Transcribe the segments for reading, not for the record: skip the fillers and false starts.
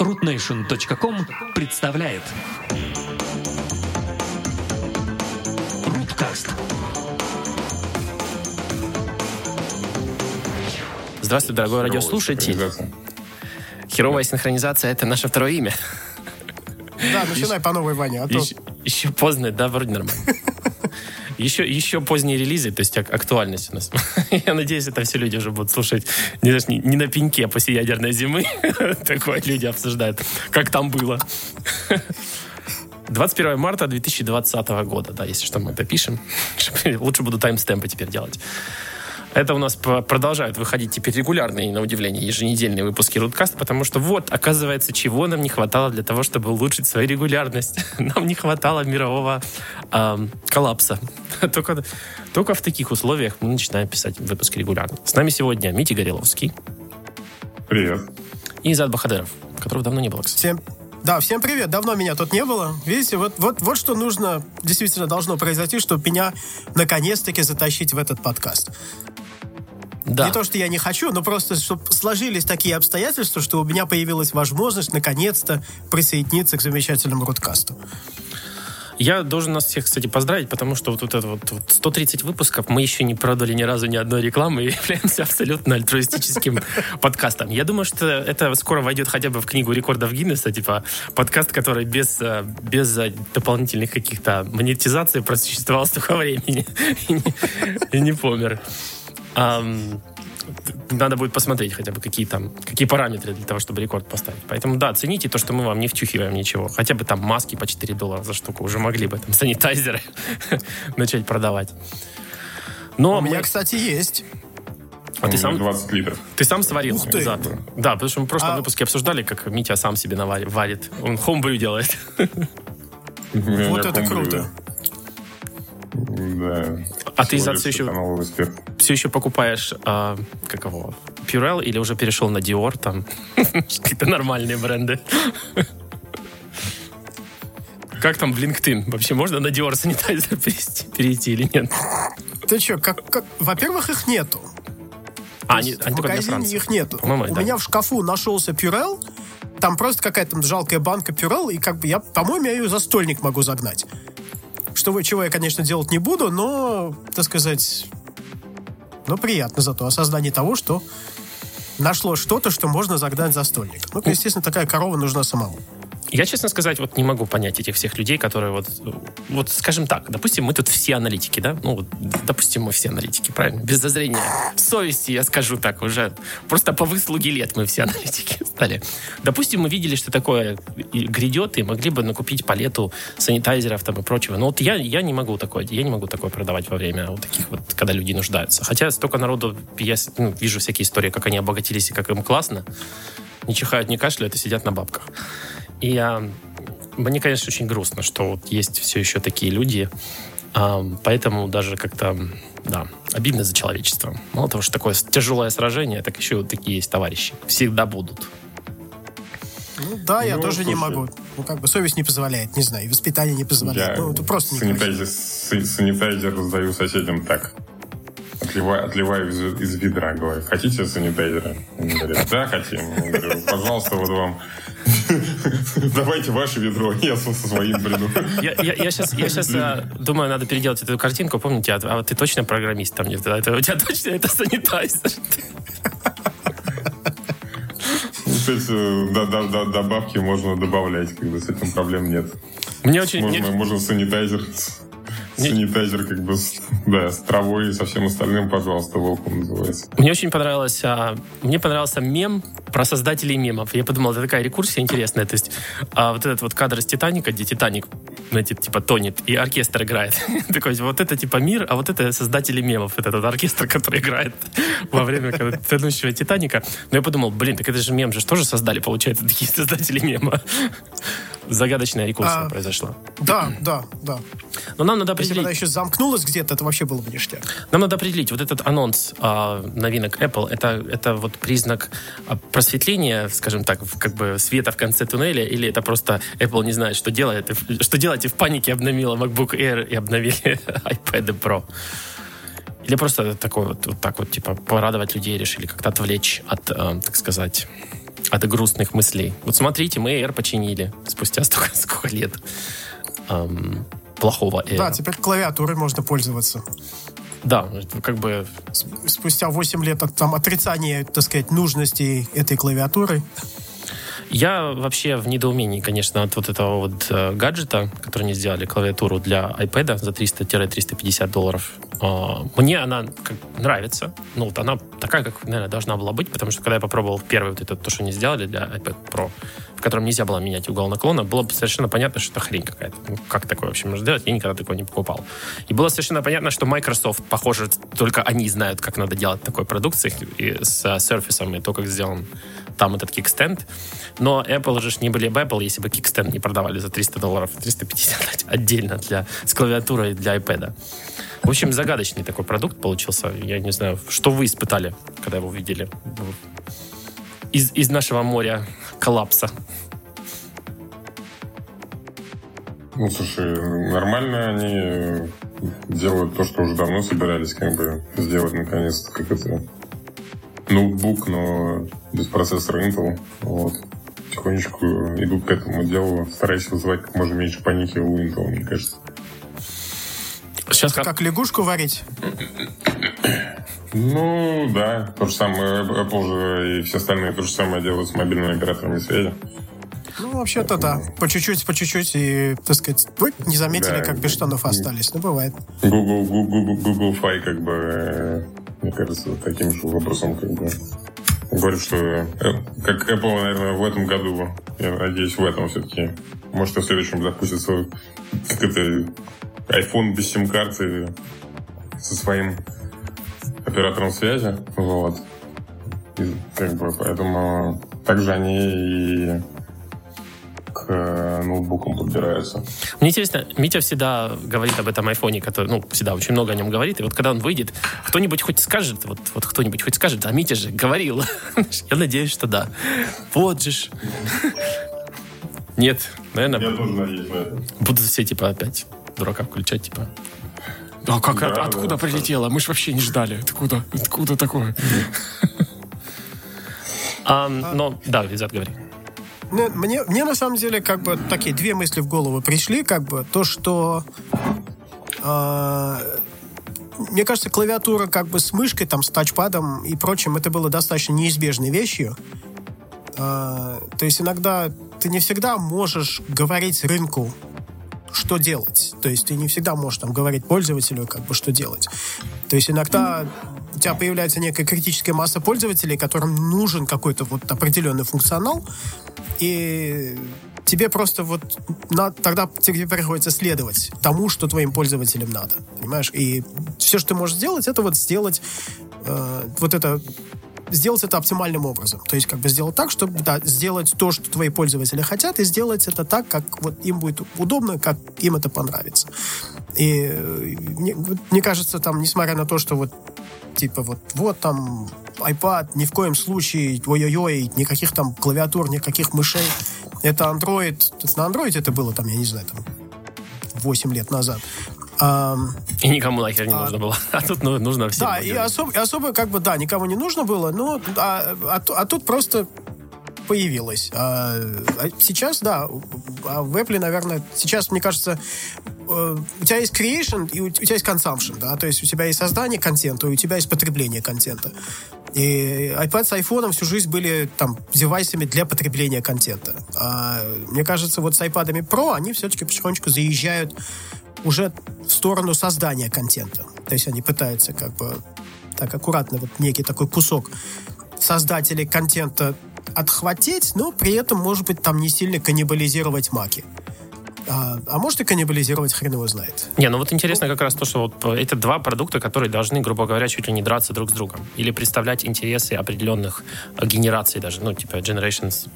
RootNation.com представляет Рудкаст. Здравствуй, дорогой радиослушатель. Херовая синхронизация — это наше второе имя. Да, начинай по новой, Ваня, а то... Еще поздно, да, вроде нормально. Еще поздние релизы, то есть актуальность у нас. Я надеюсь, это все люди уже будут слушать не на пеньке, а после ядерной зимы. Такое люди обсуждают, как там было. 21 марта 2020 года, да, если что, мы это пишем. Лучше буду таймстемпы теперь делать. Это у нас продолжают выходить теперь регулярные, на удивление, еженедельные выпуски Рудкаста, потому что вот, оказывается, чего нам не хватало для того, чтобы улучшить свою регулярность. Нам не хватало мирового коллапса. Только в таких условиях мы начинаем писать выпуски регулярно. С нами сегодня Митя Гореловский. Привет. И Изат Бахадыров, которого давно не было, кстати. Всем привет. Давно меня тут не было. Видите, вот что нужно, действительно должно произойти, чтобы меня наконец-таки затащить в этот подкаст. Да. Не то, что я не хочу, но просто, чтобы сложились такие обстоятельства, что у меня появилась возможность наконец-то присоединиться к замечательному Рудкасту. Я должен нас всех, кстати, поздравить, потому что вот 130 выпусков мы еще не продали ни разу ни одной рекламы и являемся абсолютно альтруистическим подкастом. Я думаю, что это скоро войдет хотя бы в книгу рекордов Гиннесса, типа подкаст, который без дополнительных каких-то монетизаций просуществовал столько времени и не помер. Надо будет посмотреть хотя бы, какие параметры для того, чтобы рекорд поставить. Поэтому, да, цените то, что мы вам не втюхиваем ничего. Хотя бы там маски по $4 за штуку. Уже могли бы там санитайзеры начать продавать. Но у меня, кстати, есть. А ты сам 20 литров. Ты сам сварил? Ух ты. Да, потому что мы в прошлом выпуске обсуждали, как Митя сам себе варит. Он хомбрю делает. Вот это круто. Да. А ты, Изат, все еще покупаешь Pyurell или уже перешел на Dior? Там какие-то нормальные бренды. Как там в LinkedIn? Вообще можно на Dior санитайзер перейти или нет? Ты что, во-первых, их нету. В магазине их нету. У меня в шкафу нашелся Pyurell. Там просто какая-то жалкая банка Pyurell. И я, по-моему, я ее за стольник могу загнать. Чего я, конечно, делать не буду, но, так сказать, приятно зато осознание того, что нашло что-то, что можно загнать за стольник. Естественно, такая корова нужна самому. Я, честно сказать, не могу понять этих всех людей, которые скажем так, допустим, мы тут все аналитики, да? Допустим, мы все аналитики, правильно? Без зазрения совести, я скажу так, уже просто по выслуге лет мы все аналитики стали. Допустим, мы видели, что такое грядет, и могли бы накупить палету санитайзеров там и прочего. Но я не могу такое продавать во время таких когда люди нуждаются. Хотя столько народу, я вижу всякие истории, как они обогатились и как им классно. Не чихают, не кашляют и сидят на бабках. И мне, конечно, очень грустно, что есть все еще такие люди. Поэтому даже как-то, да, обидно за человечество. Мало того, что такое тяжелое сражение, так еще такие есть товарищи. Всегда будут. Я тоже слушай, не могу. Совесть не позволяет, не знаю, воспитание не позволяет. Я просто санитайзер раздаю соседям так. Отливаю из ведра, говорю, хотите санитайзера? Он говорит, да, хотим. Он говорит, пожалуйста, вам. Давайте ваше ведро, я со своим приду. Я сейчас думаю, надо переделать эту картинку. Помните, а ты точно программист там? У тебя точно это санитайзер? Кстати, добавки можно добавлять, когда с этим проблем нет. Можно санитайзер... Санитайзер с травой и со всем остальным, пожалуйста, волком называется. Мне очень понравилось... Мне понравился мем про создателей мемов. Я подумал, это такая рекурсия интересная. То есть этот кадр из «Титаника», где Титаник, знаете, тонет, и оркестр играет. Такой, это мир, а это создатели мемов. Это тот оркестр, который играет во время тонущего «Титаника». Но я подумал, так это же мем же тоже создали, получается, такие создатели мема. Загадочная рекурсия произошла. Да. Но нам надо определить... Если бы она еще замкнулась где-то, это вообще было бы ништяк. Нам надо определить, этот анонс новинок Apple, это признак просветления, скажем так, света в конце туннеля, или это просто Apple не знает, что делает, и в панике обновила MacBook Air и обновили iPad Pro. Или просто такой порадовать людей решили, как-то отвлечь от, так сказать, От грустных мыслей. Вот смотрите, мы Air починили спустя столько лет плохого Air. Да, теперь клавиатурой можно пользоваться. Да, как бы... Спустя 8 лет там отрицания, так сказать, нужности этой клавиатуры. Я вообще в недоумении, конечно, от вот этого вот гаджета, который они сделали, клавиатуру для iPad за $300-350. Мне она нравится. Ну, вот она такая, как, наверное, должна была быть, потому что, когда я попробовал первый вот это, то, что они сделали для iPad Pro, в котором нельзя было менять угол наклона, было бы совершенно понятно, что это хрень какая-то. Ну, как такое вообще можно делать? Я никогда такого не покупал. И было совершенно понятно, что Microsoft, похоже, только они знают, как надо делать такой продукции и с Surface, и то, как сделан там этот кикстенд. Но Apple же не были бы Apple, если бы кикстенд не продавали за $300, $350 отдельно с клавиатурой для iPad. В общем, загадочный такой продукт получился. Я не знаю, что вы испытали, когда его увидели из нашего моря коллапса. Ну, слушай, нормально они делают то, что уже давно собирались как бы сделать, наконец-то, как это... ноутбук, но без процессора Intel. Вот. Потихонечку идут к этому делу, стараюсь вызывать как можно меньше паники у Intel, мне кажется. Сейчас как лягушку варить? Ну, да. То же самое. Apple же и все остальные то же самое делают с мобильными операторами связи. Ну, вообще-то да. По чуть-чуть и, так сказать, вы не заметили, да, как без штанов остались. Ну, бывает. Google Fi как бы... Мне кажется, таким же вопросом как бы говорит, что как Apple, наверное, в этом году, я надеюсь, в этом все-таки, может, в следующем запустится как это iPhone без сим-карты со своим оператором связи, вот. И, как бы, поэтому также они и к ноутбукам подбираются. Мне интересно, Митя всегда говорит об этом айфоне, который, ну, всегда очень много о нем говорит, и вот когда он выйдет, кто-нибудь хоть скажет, вот кто-нибудь хоть скажет, а Митя же говорил. Я надеюсь, что да. Вот же ж. Нет, наверное... Я тоже надеюсь на это. Будут все, типа, опять дурака включать, типа... А как, да, откуда прилетело? Мы ж вообще не ждали. Откуда такое? Но, да, Изат, говори. Мне на самом деле как бы такие две мысли в голову пришли, как бы то, что мне кажется, клавиатура как бы с мышкой, там, с тачпадом и прочим, это было достаточно неизбежной вещью. То есть иногда ты не всегда можешь говорить рынку, что делать. То есть ты не всегда можешь там говорить пользователю, как бы, что делать. То есть иногда у тебя появляется некая критическая масса пользователей, которым нужен какой-то вот определенный функционал, и тебе просто вот тогда тебе приходится следовать тому, что твоим пользователям надо, понимаешь? И все, что ты можешь сделать, это вот сделать сделать это оптимальным образом. То есть как бы сделать так, чтобы сделать то, что твои пользователи хотят, и сделать это так, как вот им будет удобно, как им это понравится. И мне кажется, там, несмотря на то, что вот типа вот там iPad, ни в коем случае, ой-ой-ой, никаких там клавиатур, никаких мышей. Это Android. На Android это было, там, я не знаю, там 8 лет назад. И никому нахер не нужно было. А тут нужно всем. Да, и особо как бы, да, никому не нужно было, но тут просто появилось. Сейчас, да, в Apple, наверное, сейчас, мне кажется, у тебя есть creation и у тебя есть consumption, да, то есть у тебя есть создание контента, и у тебя есть потребление контента. И iPad с iPhone всю жизнь были там девайсами для потребления контента. А мне кажется, вот с iPad'ами Pro они все-таки потихонечку заезжают уже в сторону создания контента. То есть они пытаются как бы так аккуратно вот некий такой кусок создателей контента отхватить, но при этом, может быть, там не сильно каннибализировать маки. А может и каннибализировать, хрен его знает. Не, ну вот интересно как раз то, что вот это два продукта, которые должны, грубо говоря, чуть ли не драться друг с другом. Или представлять интересы определенных генераций даже, ну, типа generations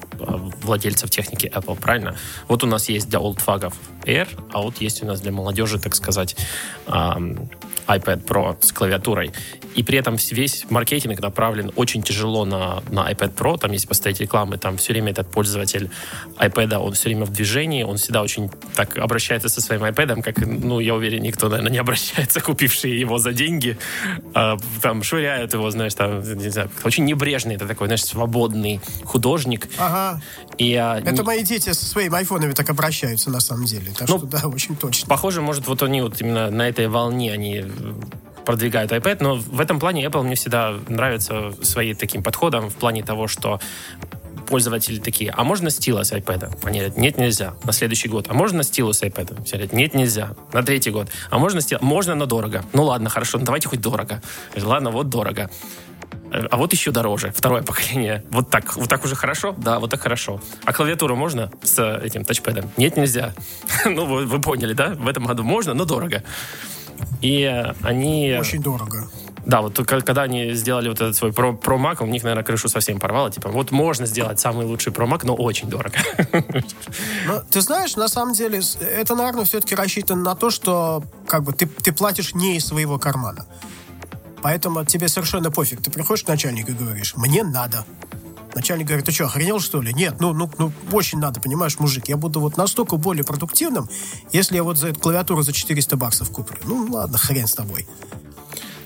владельцев техники Apple, правильно? Вот у нас есть для олдфагов Air, а вот есть у нас для молодежи, так сказать, iPad Pro с клавиатурой. И при этом весь маркетинг направлен очень тяжело на iPad Pro. Там, если поставить рекламы, там все время этот пользователь iPad, он все время в движении, он всегда очень так обращается со своим iPad, как, ну, я уверен, никто, наверное, не обращается, купивший его за деньги. Там швыряют его, знаешь, там, не знаю, очень небрежный, это такой, знаешь, свободный художник. Ага. И, это мои дети со своими айфонами так обращаются, на самом деле. Так что, да, очень точно. Похоже, может, вот они вот именно на этой волне, они продвигают iPad, но в этом плане Apple мне всегда нравится своим таким подходом в плане того, что пользователи такие: а можно стилус с iPad? Они говорят: нет, нельзя. На следующий год: а можно стилус с iPad? Все говорят: нет, нельзя. На третий год: а можно стилус? Можно, но дорого. Ну ладно, хорошо, ну давайте хоть дорого. Ладно, вот дорого. А вот еще дороже. Второе поколение. Вот так уже хорошо? Да, вот так хорошо. А клавиатуру можно с этим тачпэдом? Нет, нельзя. Ну, вы поняли, да? В этом году можно, но дорого. И они... Очень дорого. Да, вот когда они сделали вот этот свой Pro Mac, у них, наверное, крышу совсем порвало. Типа, вот можно сделать самый лучший Pro Mac, но очень дорого. Но, ты знаешь, на самом деле, это, наверное, все-таки рассчитано на то, что как бы ты платишь не из своего кармана. Поэтому тебе совершенно пофиг. Ты приходишь к начальнику и говоришь: мне надо. Начальник говорит: ты что, охренел, что ли? Нет, ну, очень надо, понимаешь, мужик. Я буду вот настолько более продуктивным, если я вот за эту клавиатуру за $400 куплю. Ну, ладно, хрен с тобой.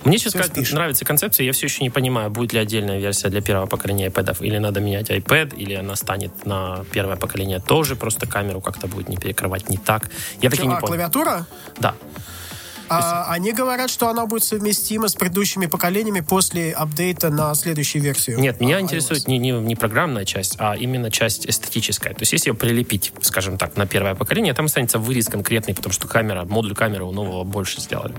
Мне сейчас нравится концепция. Я все еще не понимаю, будет ли отдельная версия для первого поколения iPad'ов, или надо менять iPad, или она станет на первое поколение тоже, просто камеру как-то будет не перекрывать, не так. Я так и не понял. Клавиатура? Да. Они говорят, что она будет совместима с предыдущими поколениями после апдейта на следующую версию. Нет, меня интересует не программная часть, а именно часть эстетическая. То есть если ее прилепить, скажем так, на первое поколение, там останется вырез конкретный, потому что модуль камеры у нового больше сделали.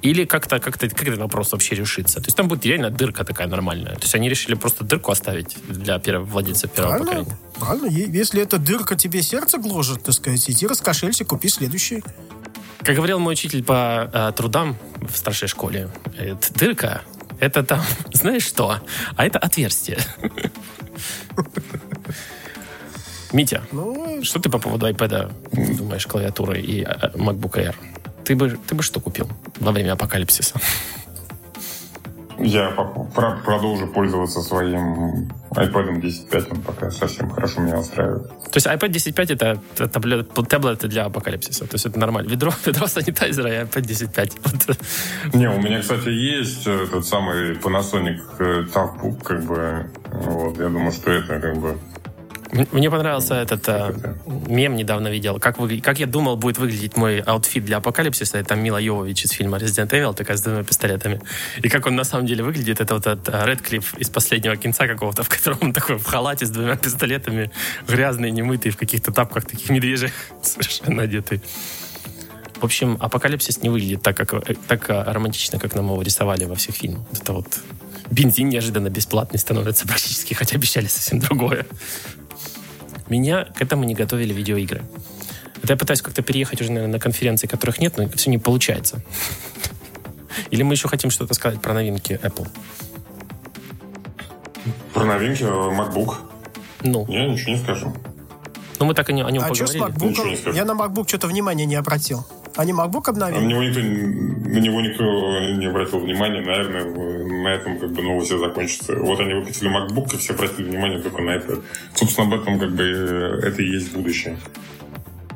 Или как-то как этот вопрос вообще решится? То есть там будет реально дырка такая нормальная. То есть они решили просто дырку оставить для владельца первого поколения. Правильно. Если эта дырка тебе сердце гложет, так сказать, иди раскошелься, купи следующий. Как говорил мой учитель по трудам в старшей школе, дырка — это там, знаешь что, а это отверстие. Митя, что ты по поводу iPad думаешь, клавиатуры и MacBook Air? Ты бы что купил во время апокалипсиса? Я продолжу пользоваться своим iPad 10.5, он пока совсем хорошо меня устраивает. То есть iPad 10.5 это таблеты для апокалипсиса, то есть это нормально. Ведро санитайзера и iPad 10.5. Не, у меня, кстати, есть тот самый Panasonic Toughbook, как бы, вот, я думаю, что это как бы... Мне понравился этот мем, недавно видел. Как я думал, будет выглядеть мой аутфит для апокалипсиса. Это Мила Йовович из фильма Resident Evil, такая с двумя пистолетами. И как он на самом деле выглядит, это вот этот Редклифф из последнего кинца какого-то, в котором он такой в халате с двумя пистолетами, грязный, немытый, в каких-то тапках таких медвежьих, совершенно одетый. В общем, апокалипсис не выглядит так романтично, как нам его рисовали во всех фильмах. Это вот бензин неожиданно бесплатный становится практически, хотя обещали совсем другое. Меня к этому не готовили видеоигры. Это я пытаюсь как-то переехать уже, наверное, на конференции, которых нет, но все не получается. Или мы еще хотим что-то сказать про новинки Apple? Про новинки MacBook? Ну. Я ничего не скажу. Ну, мы так о нем поговорили. А что с MacBook? Я на MacBook что-то внимания не обратил. Они MacBook обновили? На него никто не обратил внимания. Наверное, на этом как бы новости закончатся. Вот они выкатили MacBook, и все обратили внимание только на это. Собственно, об этом как бы это и есть будущее.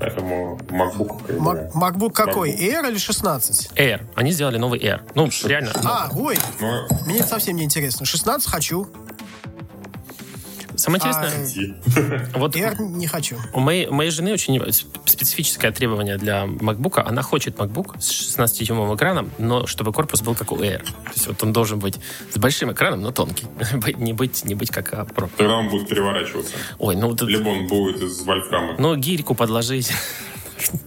Поэтому MacBook... MacBook какой? Air или 16? Air. Они сделали новый Air. Ну, реально. Мне это совсем не интересно. 16 хочу. Самое интересное, вот я не хочу. У моей жены очень специфическое требование для MacBook. Она хочет MacBook с 16-дюймовым экраном, но чтобы корпус был как у Air. То есть вот он должен быть с большим экраном, но тонкий. Не быть как Pro. Тогда он будет переворачиваться. Либо он будет из вольфрама. Ну, гирьку подложить,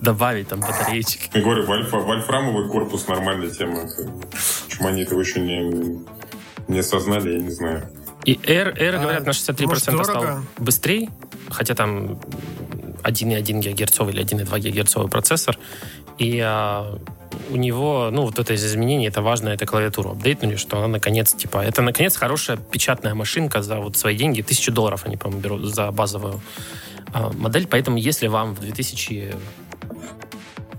добавить там батареечек. Я говорю, вольфрамовый корпус нормальная тема. Почему они этого еще не осознали, я не знаю. И Air говорят, на 63% стал быстрее, хотя там 1,1 гигагерцовый или 1,2 гигагерцовый процессор. И у него, вот это изменение, это важно, это клавиатуру апдейтнули, что она, наконец, это, наконец, хорошая печатная машинка за вот свои деньги. $1000 они, по-моему, берут за базовую модель. Поэтому, если вам в 2000...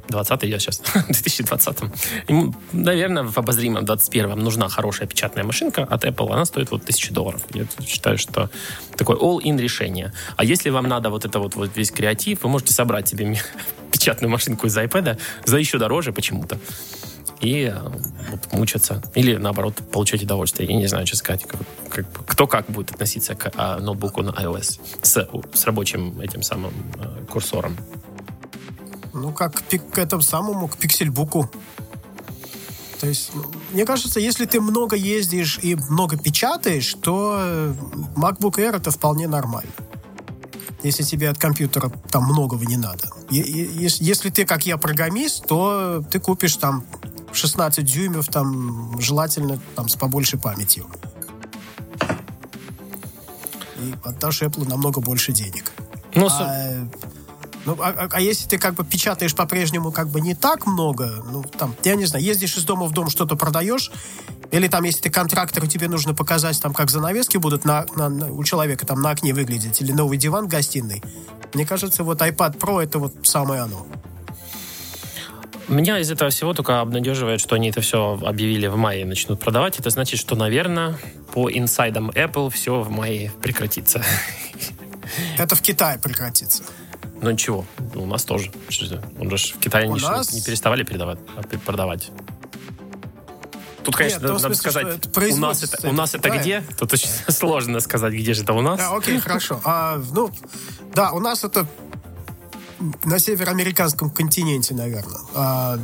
20-й, я сейчас в 2020-м. Ему, наверное, в обозримом 21-м нужна хорошая печатная машинка от Apple. Она стоит вот $1000. Я считаю, что такое all-in решение. А если вам надо вот это вот весь креатив, вы можете собрать себе печатную машинку из iPad за еще дороже почему-то. И вот, мучаться. Или, наоборот, получать удовольствие. Я не знаю, что сказать. Кто как будет относиться к ноутбуку на iOS с рабочим этим самым курсором. Ну, как к этому самому, к пиксельбуку. То есть, мне кажется, если ты много ездишь и много печатаешь, то MacBook Air это вполне нормально. Если тебе от компьютера там многого не надо. Если ты, как я, программист, то ты купишь там 16 дюймов, там, желательно там, с побольше памяти. И отдашь Apple намного больше денег. Ну, а если ты как бы печатаешь по-прежнему как бы не так много, ну, там, я не знаю, ездишь из дома в дом, что-то продаешь, или там, если ты контрактор, тебе нужно показать, там, как занавески будут у человека там на окне выглядеть, или новый диван в гостиной. Мне кажется, вот iPad Pro это вот самое оно. Меня из этого всего только обнадеживает, что они это все объявили в мае и начнут продавать. Это значит, что, наверное, по инсайдам Apple все в мае прекратится. Это в Китае прекратится. Ну ничего, у нас тоже. Он же в Китае не переставали продавать. Тут, конечно, надо сказать, у нас это где? Тут очень сложно сказать, где же это у нас. Да, окей, хорошо. Да, у нас это на североамериканском континенте, наверное.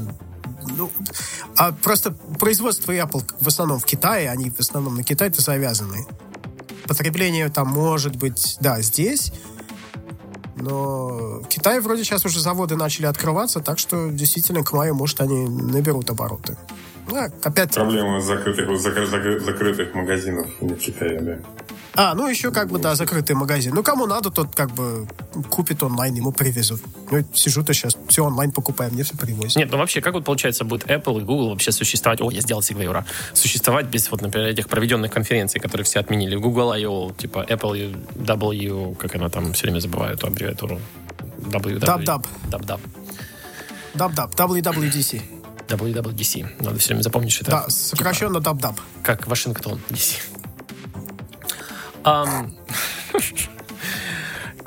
Просто производство Apple в основном в Китае, они в основном на Китай-то завязаны. Потребление там может быть, да, здесь. Но в Китае вроде сейчас уже заводы начали открываться, так что действительно к маю, может, они наберут обороты. Опять... Проблема закрытых магазинов в Китае, да. Ну еще как бы, да, закрытый магазин. Ну, кому надо, тот как бы купит онлайн, ему привезут. Ну, сижу-то сейчас, все онлайн покупаю, мне все привозят. Нет, ну вообще, как вот получается, будет Apple и Google вообще существовать? О, я сделал сегвей, ура. Существовать без, вот, например, этих проведенных конференций, которые все отменили. Google I.O., типа Apple W, как она там, все время забываю эту аббревиатуру. WWDC. WWDC. Надо все время запомнить, что это... Да, сокращенно WWDC. Как Вашингтон, DC.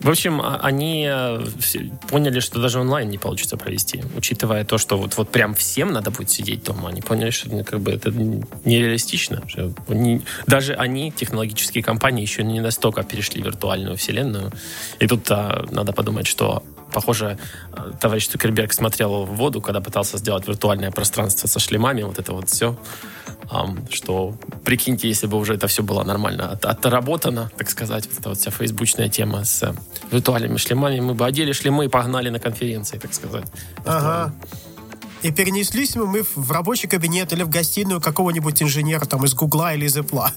В общем, они поняли, что даже онлайн не получится провести. Учитывая то, что вот прям всем надо будет сидеть дома, они поняли, что как бы это нереалистично. Даже они, технологические компании, еще не настолько перешли в виртуальную вселенную. И тут надо подумать, что, похоже, товарищ Цукерберг смотрел в воду, когда пытался сделать виртуальное пространство со шлемами, вот это вот все. Что, прикиньте, если бы уже это все было нормально отработано, так сказать, вот эта вот вся фейсбучная тема с виртуальными шлемами, мы бы одели шлемы и погнали на конференции, так сказать. Ага. И перенеслись мы в рабочий кабинет или в гостиную какого-нибудь инженера там из Гугла или из Эпла,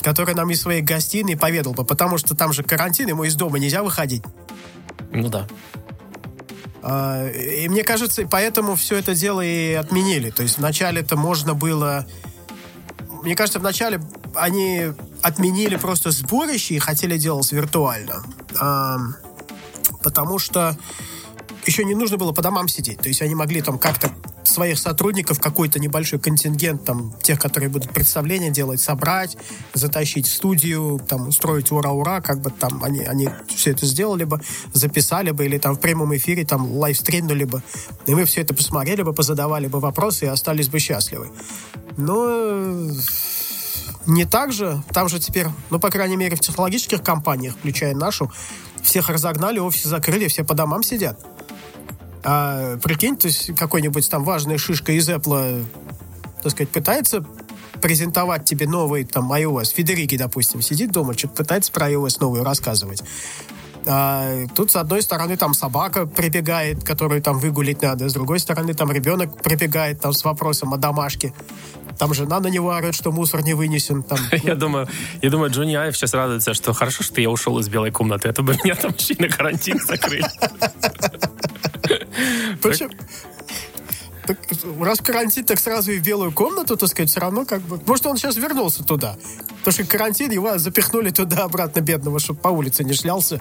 который нам из своей гостиной поведал бы, потому что там же карантин, ему из дома нельзя выходить. Ну да. И мне кажется, поэтому все это дело и отменили. То есть вначале-то можно было... Мне кажется, вначале они отменили просто сборище и хотели делать виртуально. Потому что еще не нужно было по домам сидеть. То есть они могли там как-то своих сотрудников, какой-то небольшой контингент там, тех, которые будут представления делать, собрать, затащить в студию, там, устроить ура-ура, как бы там они все это сделали бы, записали бы, или там в прямом эфире там лайвстримнули бы, и мы все это посмотрели бы, позадавали бы вопросы и остались бы счастливы. Но не так же. Там же теперь, ну, по крайней мере, в технологических компаниях, включая нашу, всех разогнали, офисы закрыли, все по домам сидят. Прикинь, то есть какой-нибудь там важная шишка из Apple, так сказать, пытается презентовать тебе новый там iOS. Федериги, допустим, сидит дома, что-то пытается про iOS новую рассказывать. Тут, с одной стороны, там собака прибегает, которую там выгулить надо, с другой стороны, там ребенок прибегает там с вопросом о домашке. Там жена на него орет, что мусор не вынесен. Там, ну. Я думаю, Джони Айв сейчас радуется, что хорошо, что я ушел из белой комнаты, а то бы меня там вообще на карантин закрыли. Причем, так, раз в карантин, так сразу и в белую комнату, так сказать, все равно как бы... Может, он сейчас вернулся туда. Потому что карантин, его запихнули туда обратно бедного, чтобы по улице не шлялся.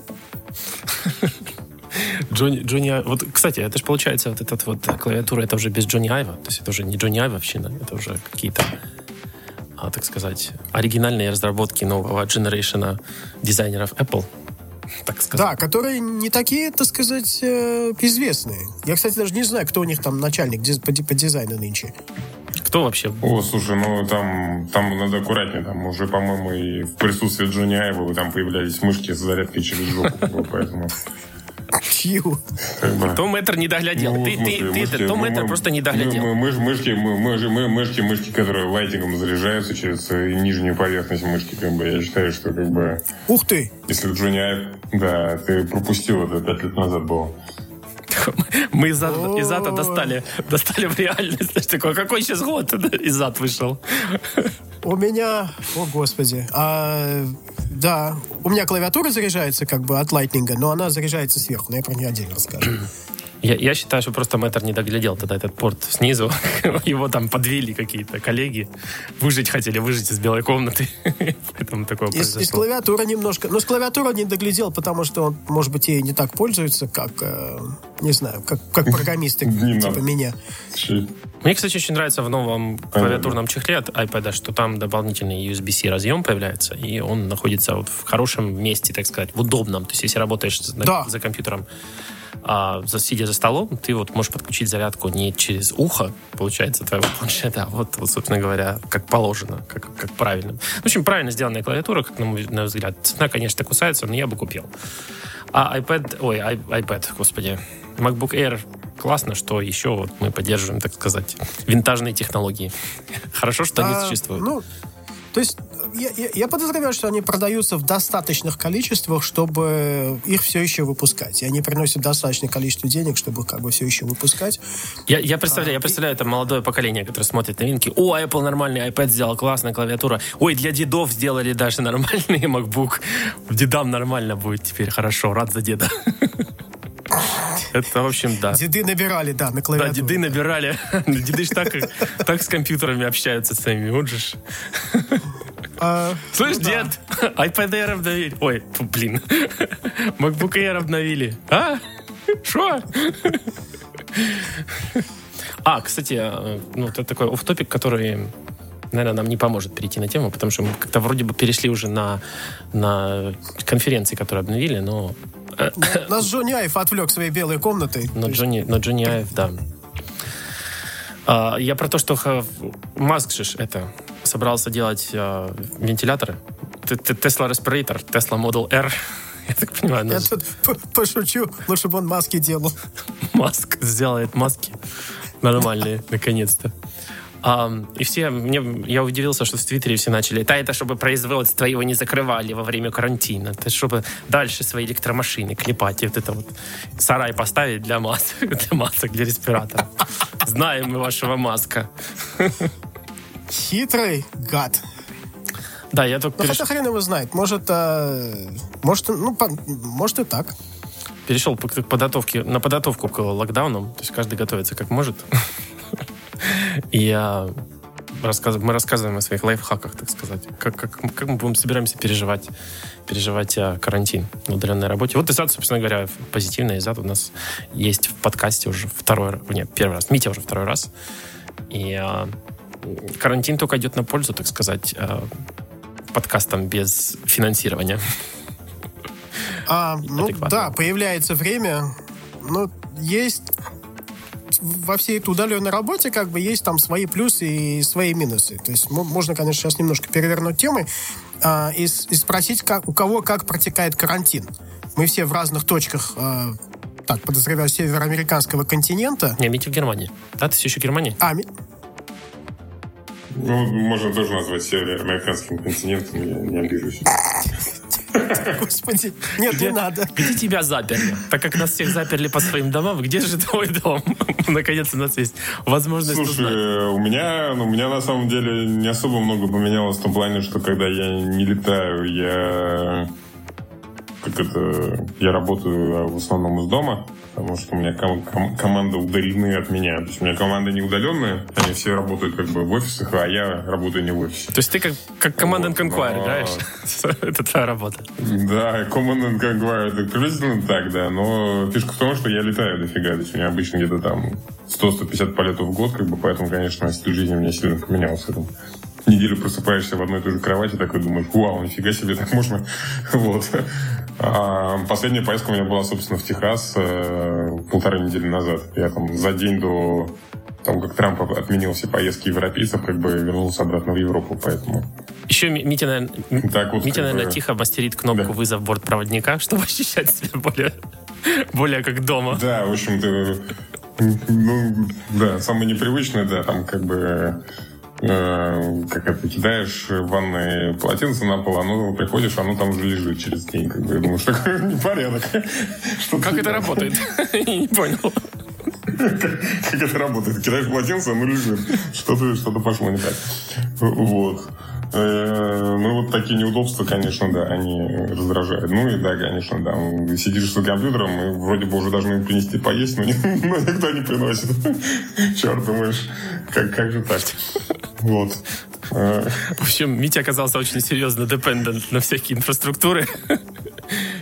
Джони, вот, кстати, это же получается вот эта вот клавиатура, это уже без Джони Айва, то есть это уже не Джони Айвовщина, это уже какие-то, так сказать, оригинальные разработки нового дженерейшена дизайнеров Apple. Так сказать. Да, которые не такие, так сказать, известные. Я, кстати, даже не знаю, кто у них там начальник по дизайну нынче. Кто вообще? О, слушай, ну там надо аккуратнее. Там уже, по-моему, и в присутствии Джони Айва там появлялись мышки с зарядкой через жопу. Поэтому... Чью? Том Эттер не доглядел. Том Эттер просто не доглядел. Мышки, которые лайтингом заряжаются через нижнюю поверхность мышки, как бы, я считаю, что как бы... Ух ты! Если Джони Айв... Да, ты пропустил это 5 лет назад было. Мы Изата достали в реальность. Такой, какой сейчас год Изат вышел? У меня... О, господи. Да, у меня клавиатура заряжается как бы от лайтнинга, но она заряжается сверху, но я про нее отдельно расскажу. Я считаю, что просто Мэттер не доглядел тогда этот порт снизу. Его там подвели какие-то коллеги. Хотели выжить из белой комнаты. Поэтому такое произошло. Из клавиатуры немножко. Но с клавиатуры не доглядел, потому что он, может быть, ей не так пользуется, как, не знаю, как программисты типа меня. Мне, кстати, очень нравится в новом клавиатурном чехле от iPad, что там дополнительный USB-C разъем появляется, и он находится вот в хорошем месте, так сказать, в удобном. То есть, если работаешь за компьютером, сидя за столом, ты вот можешь подключить зарядку не через ухо, получается, твоего планшета, а вот, собственно говоря, как положено, как правильно. В общем, правильно сделанная клавиатура, как на мой взгляд. Цена, конечно, кусается, но я бы купил. А MacBook Air, классно, что еще вот мы поддерживаем, так сказать, винтажные технологии. Хорошо, что они существуют. То есть я подозреваю, что они продаются в достаточных количествах, чтобы их все еще выпускать. И они приносят достаточное количество денег, чтобы их как бы все еще выпускать. Я представляю, это молодое поколение, которое смотрит новинки. О, Apple нормальный iPad сделал, классная клавиатура. Ой, для дедов сделали даже нормальный MacBook. Дедам нормально будет теперь, хорошо, рад за деда. Это, в общем, да. Деды набирали, да, на клавиатуре. Да, деды набирали. Деды ж так с компьютерами общаются с ними, вот же ж. Слышь, дед, iPad Air обновили. Ой, блин. MacBook Air обновили. А? Шо? Кстати, ну, это такой офф-топик, который... наверное, нам не поможет перейти на тему, потому что мы как-то вроде бы перешли уже на конференции, которые обновили, но... Нас Джони Айв отвлек своей белой комнатой. Но Джони Айв, да. Я про то, что Маск же собрался делать вентиляторы. Tesla Respirator, Tesla Model R. Я так понимаю. Я тут пошучу. Лучше бы он маски делал. Маск сделает маски нормальные, наконец-то. И все, я удивился, что в Твиттере все начали. Это чтобы производство его не закрывали во время карантина. Это чтобы дальше свои электромашины клепать и вот это вот сарай поставить для масок, для респиратора. Знаем мы вашего Маска. Хитрый гад. Да, я только. Хотя хрен его знает. Может и так. Перешел на подготовку к локдауну. То есть каждый готовится как может. Мы рассказываем о своих лайфхаках, так сказать. Как мы собираемся переживать карантин в удаленной работе. Вот Изат, собственно говоря, позитивный Изат у нас есть в подкасте уже первый раз. Митя уже второй раз. И карантин только идет на пользу, так сказать, подкастам без финансирования. Да, появляется время. Но есть... Во всей этой удаленной работе как бы есть там свои плюсы и свои минусы. То есть можно, конечно, сейчас немножко перевернуть темы и спросить, у кого как протекает карантин. Мы все в разных точках, так подозреваю, североамериканского континента. Не, Митя в Германии. Да, ты все еще в Германии? Можно тоже назвать североамериканским континентом, я не обижусь. Господи, нет, не надо. Где тебя заперли? Так как нас всех заперли по своим домам, где же твой дом? Наконец у нас есть возможность узнать. Слушай, у меня на самом деле не особо много поменялось в том плане, что когда я не летаю, я как это... Я работаю в основном из дома, потому что у меня команда удалены от меня. То есть у меня команда не удаленная, они все работают как бы в офисах, а я работаю не в офисе. То есть ты как Command & Conquire, да? Это твоя работа. Да, Command & Conquire, это приблизительно так, да. Но фишка в том, что я летаю дофига. То есть у меня обычно где-то там 100-150 полетов в год, как бы, поэтому, конечно, стиль жизни у меня сильно поменялся. Неделю просыпаешься в одной и той же кровати, такой думаешь, вау, нифига себе, так можно. Вот. Последняя поездка у меня была, собственно, в Техас 1,5 недели назад. Я там за день до того, как Трамп отменил все поездки европейцев, как бы вернулся обратно в Европу, поэтому... Еще Митя, наверное, тихо мастерит кнопку «Вызов бортпроводника», чтобы ощущать себя более как дома. Да, в общем-то, самое непривычное, там как бы... как это, кидаешь в ванной полотенце на пол, оно приходишь, оно там уже лежит через день. Как бы, я думаю, что такое непорядок. Как это работает? Не понял. Как это работает? Кидаешь полотенце, оно лежит. Что-то пошло не так. Вот. Ну, вот такие неудобства, конечно, да, они раздражают. Ну и да, конечно, да, сидишь за компьютером, и вроде бы уже должны принести поесть, но никто не приносит. Черт, думаешь, как же так? Вот. В общем, Митя оказался очень серьезно депендент на всякие инфраструктуры.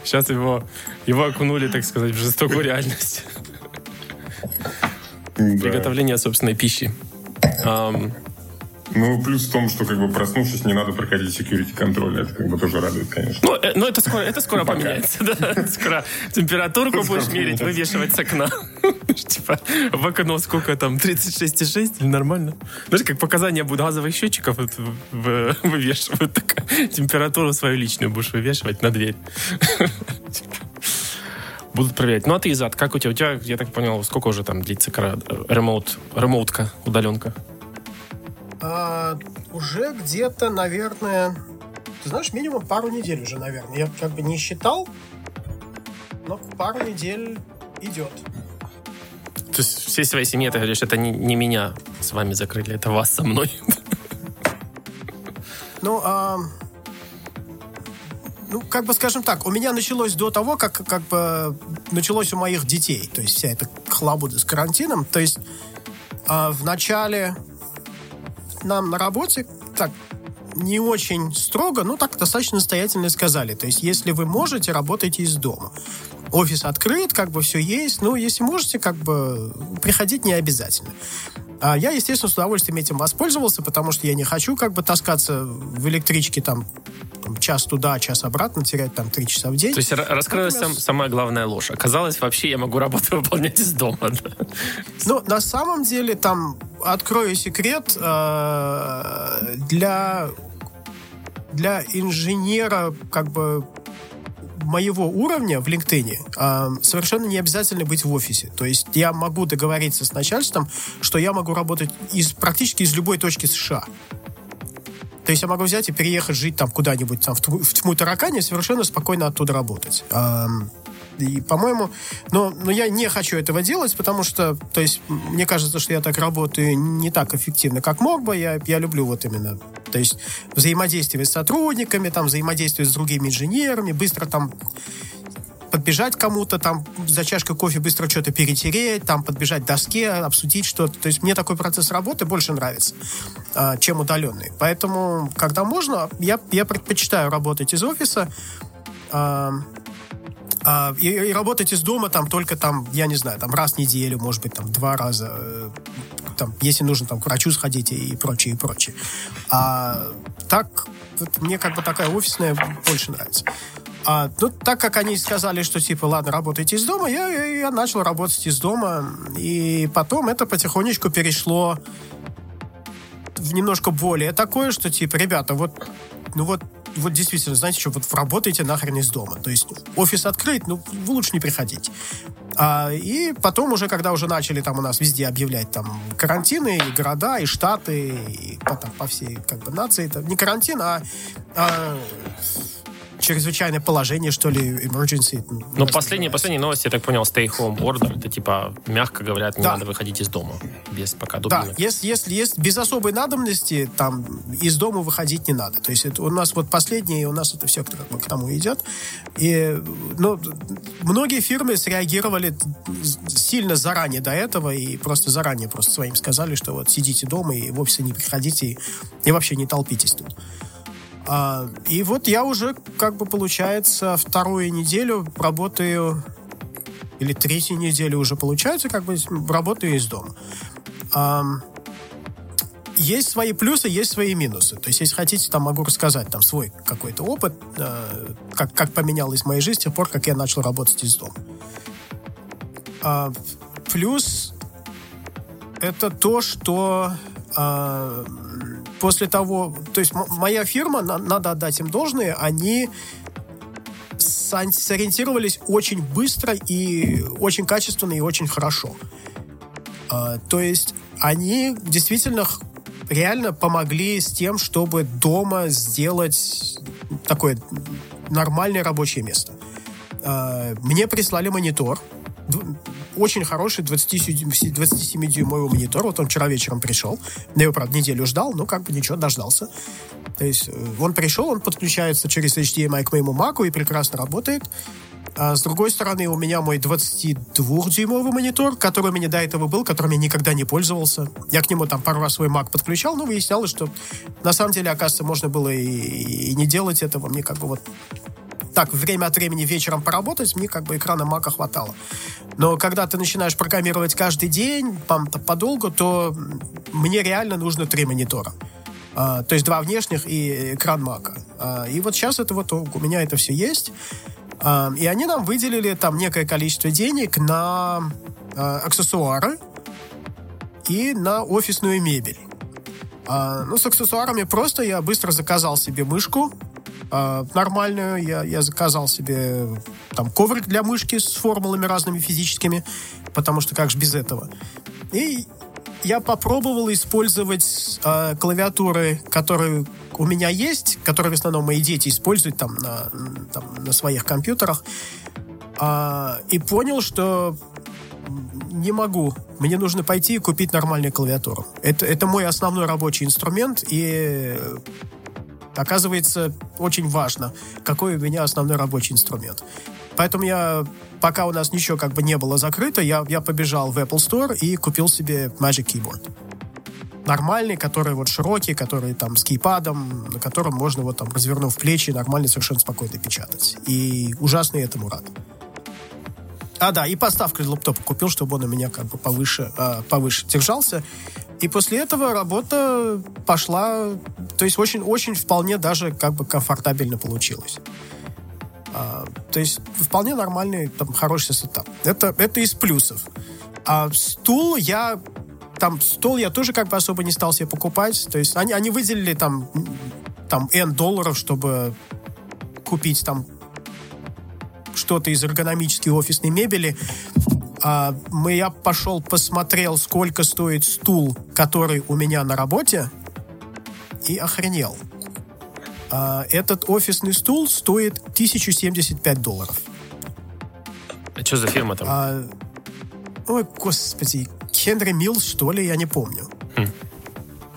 Сейчас его окунули, так сказать, в жестокую реальность. Приготовление собственной пищи. Ну, плюс в том, что, как бы, проснувшись, не надо проходить security контроль. Это, как бы, тоже радует, конечно. Ну это скоро поменяется, да. Скоро температурку будешь мерить, вывешивать с окна. Типа, в окно сколько там, 36,6 или нормально? Знаешь, как показания будут газовых счетчиков вывешивают. Температуру свою личную будешь вывешивать на дверь. Будут проверять. Ну, а ты, Изат, как у тебя? У тебя, я так понял, сколько уже там длится ремоутка, удаленка? Уже где-то, наверное... Ты знаешь, минимум пару недель уже, наверное. Я как бы не считал, но пару недель идет. То есть всей своей семье ты говоришь, это не меня с вами закрыли, это вас со мной. Ну, как бы, скажем так, у меня началось до того, как бы началось у моих детей. То есть вся эта хлобуда с карантином. То есть в начале... Нам на работе так не очень строго, но так достаточно настоятельно сказали. То есть, если вы можете, работайте из дома. Офис открыт, как бы все есть. Но если можете, как бы приходить не обязательно. А я, естественно, с удовольствием этим воспользовался, потому что я не хочу как бы таскаться в электричке там час туда, час обратно, терять там 3 часа в день. То есть раскрылась самая главная ложь. Оказалось, вообще я могу работу выполнять из дома. Да? Ну, на самом деле, там, открою секрет, для инженера как бы моего уровня в LinkedIn совершенно не обязательно быть в офисе. То есть я могу договориться с начальством, что я могу работать практически из любой точки США. То есть я могу взять и переехать жить там куда-нибудь там, в тьму таракани, совершенно спокойно оттуда работать. И, по-моему... Но я не хочу этого делать, потому что, то есть, мне кажется, что я так работаю не так эффективно, как мог бы. Я люблю вот именно... То есть взаимодействие с сотрудниками, там, взаимодействие с другими инженерами, быстро там подбежать кому-то, там, за чашкой кофе быстро что-то перетереть, там, подбежать к доске, обсудить что-то. То есть мне такой процесс работы больше нравится, чем удаленный. Поэтому, когда можно, я предпочитаю работать из офиса, и работать из дома там только там, я не знаю, там раз в неделю, может быть, там 2 раза, там, если нужно там к врачу сходить и прочее, и прочее. А так вот, мне как бы такая офисная больше нравится. Ну, так как они сказали, что типа, ладно, работайте из дома, я начал работать из дома, и потом это потихонечку перешло в немножко более такое, что типа, ребята, вот действительно, знаете что, вот работайте нахрен из дома. То есть офис открыт, ну вы лучше не приходите. И потом уже, когда уже начали там у нас везде объявлять там карантины, и города, и штаты, и по всей как бы нации, это не карантин, а чрезвычайное положение, что ли, emergency. Ну, последние новости, я так понял, stay home order, это типа, мягко говоря, не надо выходить из дома. Без пока дубины. Да, если есть без особой надобности, там, из дома выходить не надо. То есть это у нас вот последние, у нас это все к тому идет. И, ну, многие фирмы среагировали сильно заранее до этого и просто заранее просто своим сказали, что вот сидите дома и в офисы не приходите и вообще не толпитесь тут. И вот я уже, как бы, получается, вторую неделю работаю, или третью неделю уже, получается, как бы, работаю из дома. Есть свои плюсы, есть свои минусы. То есть, если хотите, там могу рассказать там свой какой-то опыт, как поменялась моя жизнь с тех пор, как я начал работать из дома. Плюс это то, что... после того... То есть моя фирма, надо отдать им должное, они сориентировались очень быстро и очень качественно, и очень хорошо. То есть они действительно реально помогли с тем, чтобы дома сделать такое нормальное рабочее место. Мне прислали монитор. Очень хороший 27-дюймовый монитор. Вот он вчера вечером пришел. Я его, правда, неделю ждал, но как бы ничего, дождался. То есть он пришел, он подключается через HDMI к моему Маку и прекрасно работает. А с другой стороны, у меня мой 22-дюймовый монитор, который у меня до этого был, которым я никогда не пользовался. Я к нему там пару раз свой Mac подключал, но выяснялось, что на самом деле, оказывается, можно было и не делать этого. Мне как бы вот... так, время от времени вечером поработать, мне как бы экрана Мака хватало. Но когда ты начинаешь программировать каждый день, подолгу, то мне реально нужно 3 монитора. То есть 2 внешних и экран Мака. И вот сейчас это вот у меня это все есть. И они нам выделили там некое количество денег на аксессуары и на офисную мебель. Ну, с аксессуарами просто я быстро заказал себе мышку, нормальную. Я заказал себе там коврик для мышки с формулами разными физическими, потому что как же без этого. И я попробовал использовать клавиатуры, которые у меня есть, которые в основном мои дети используют там на своих компьютерах, и понял, что не могу. Мне нужно пойти и купить нормальную клавиатуру. Это мой основной рабочий инструмент, и оказывается, очень важно, какой у меня основной рабочий инструмент. Поэтому я, пока у нас ничего как бы не было закрыто, я побежал в Apple Store и купил себе Magic Keyboard. Нормальный, который вот широкий, который там с кейпадом, на котором можно вот там, развернув плечи, нормально, совершенно спокойно печатать. И ужасно этому рад. И поставку лэптопа купил, чтобы он у меня как бы повыше держался. И после этого работа пошла... То есть очень-очень вполне даже как бы комфортабельно получилось. То есть вполне нормальный, там, хороший сетап. Это из плюсов. А стол я тоже как бы особо не стал себе покупать. То есть они выделили там N долларов, чтобы купить там что-то из эргономической офисной мебели. Я пошел, посмотрел, сколько стоит стул, который у меня на работе, и охренел. Этот офисный стул стоит $1075. А что за фирма там? Ой, господи, Хенри Милс, что ли, я не помню.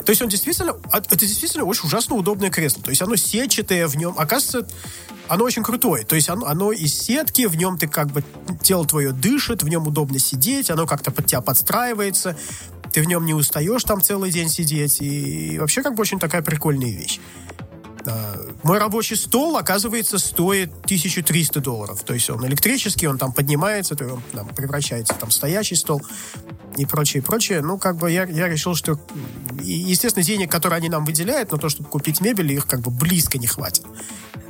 То есть это действительно очень ужасно удобное кресло. То есть оно сетчатое, в нем, оказывается, оно очень крутое. То есть оно из сетки, в нем ты как бы тело твое дышит, в нем удобно сидеть, оно как-то под тебя подстраивается, ты в нем не устаешь там целый день сидеть. И вообще как бы очень такая прикольная вещь. Мой рабочий стол, оказывается, стоит $1300. То есть он электрический, он там поднимается, то он там превращается в стоячий стол и прочее. Ну, как бы я решил, что... Естественно, денег, которые они нам выделяют на то, чтобы купить мебель, их как бы близко не хватит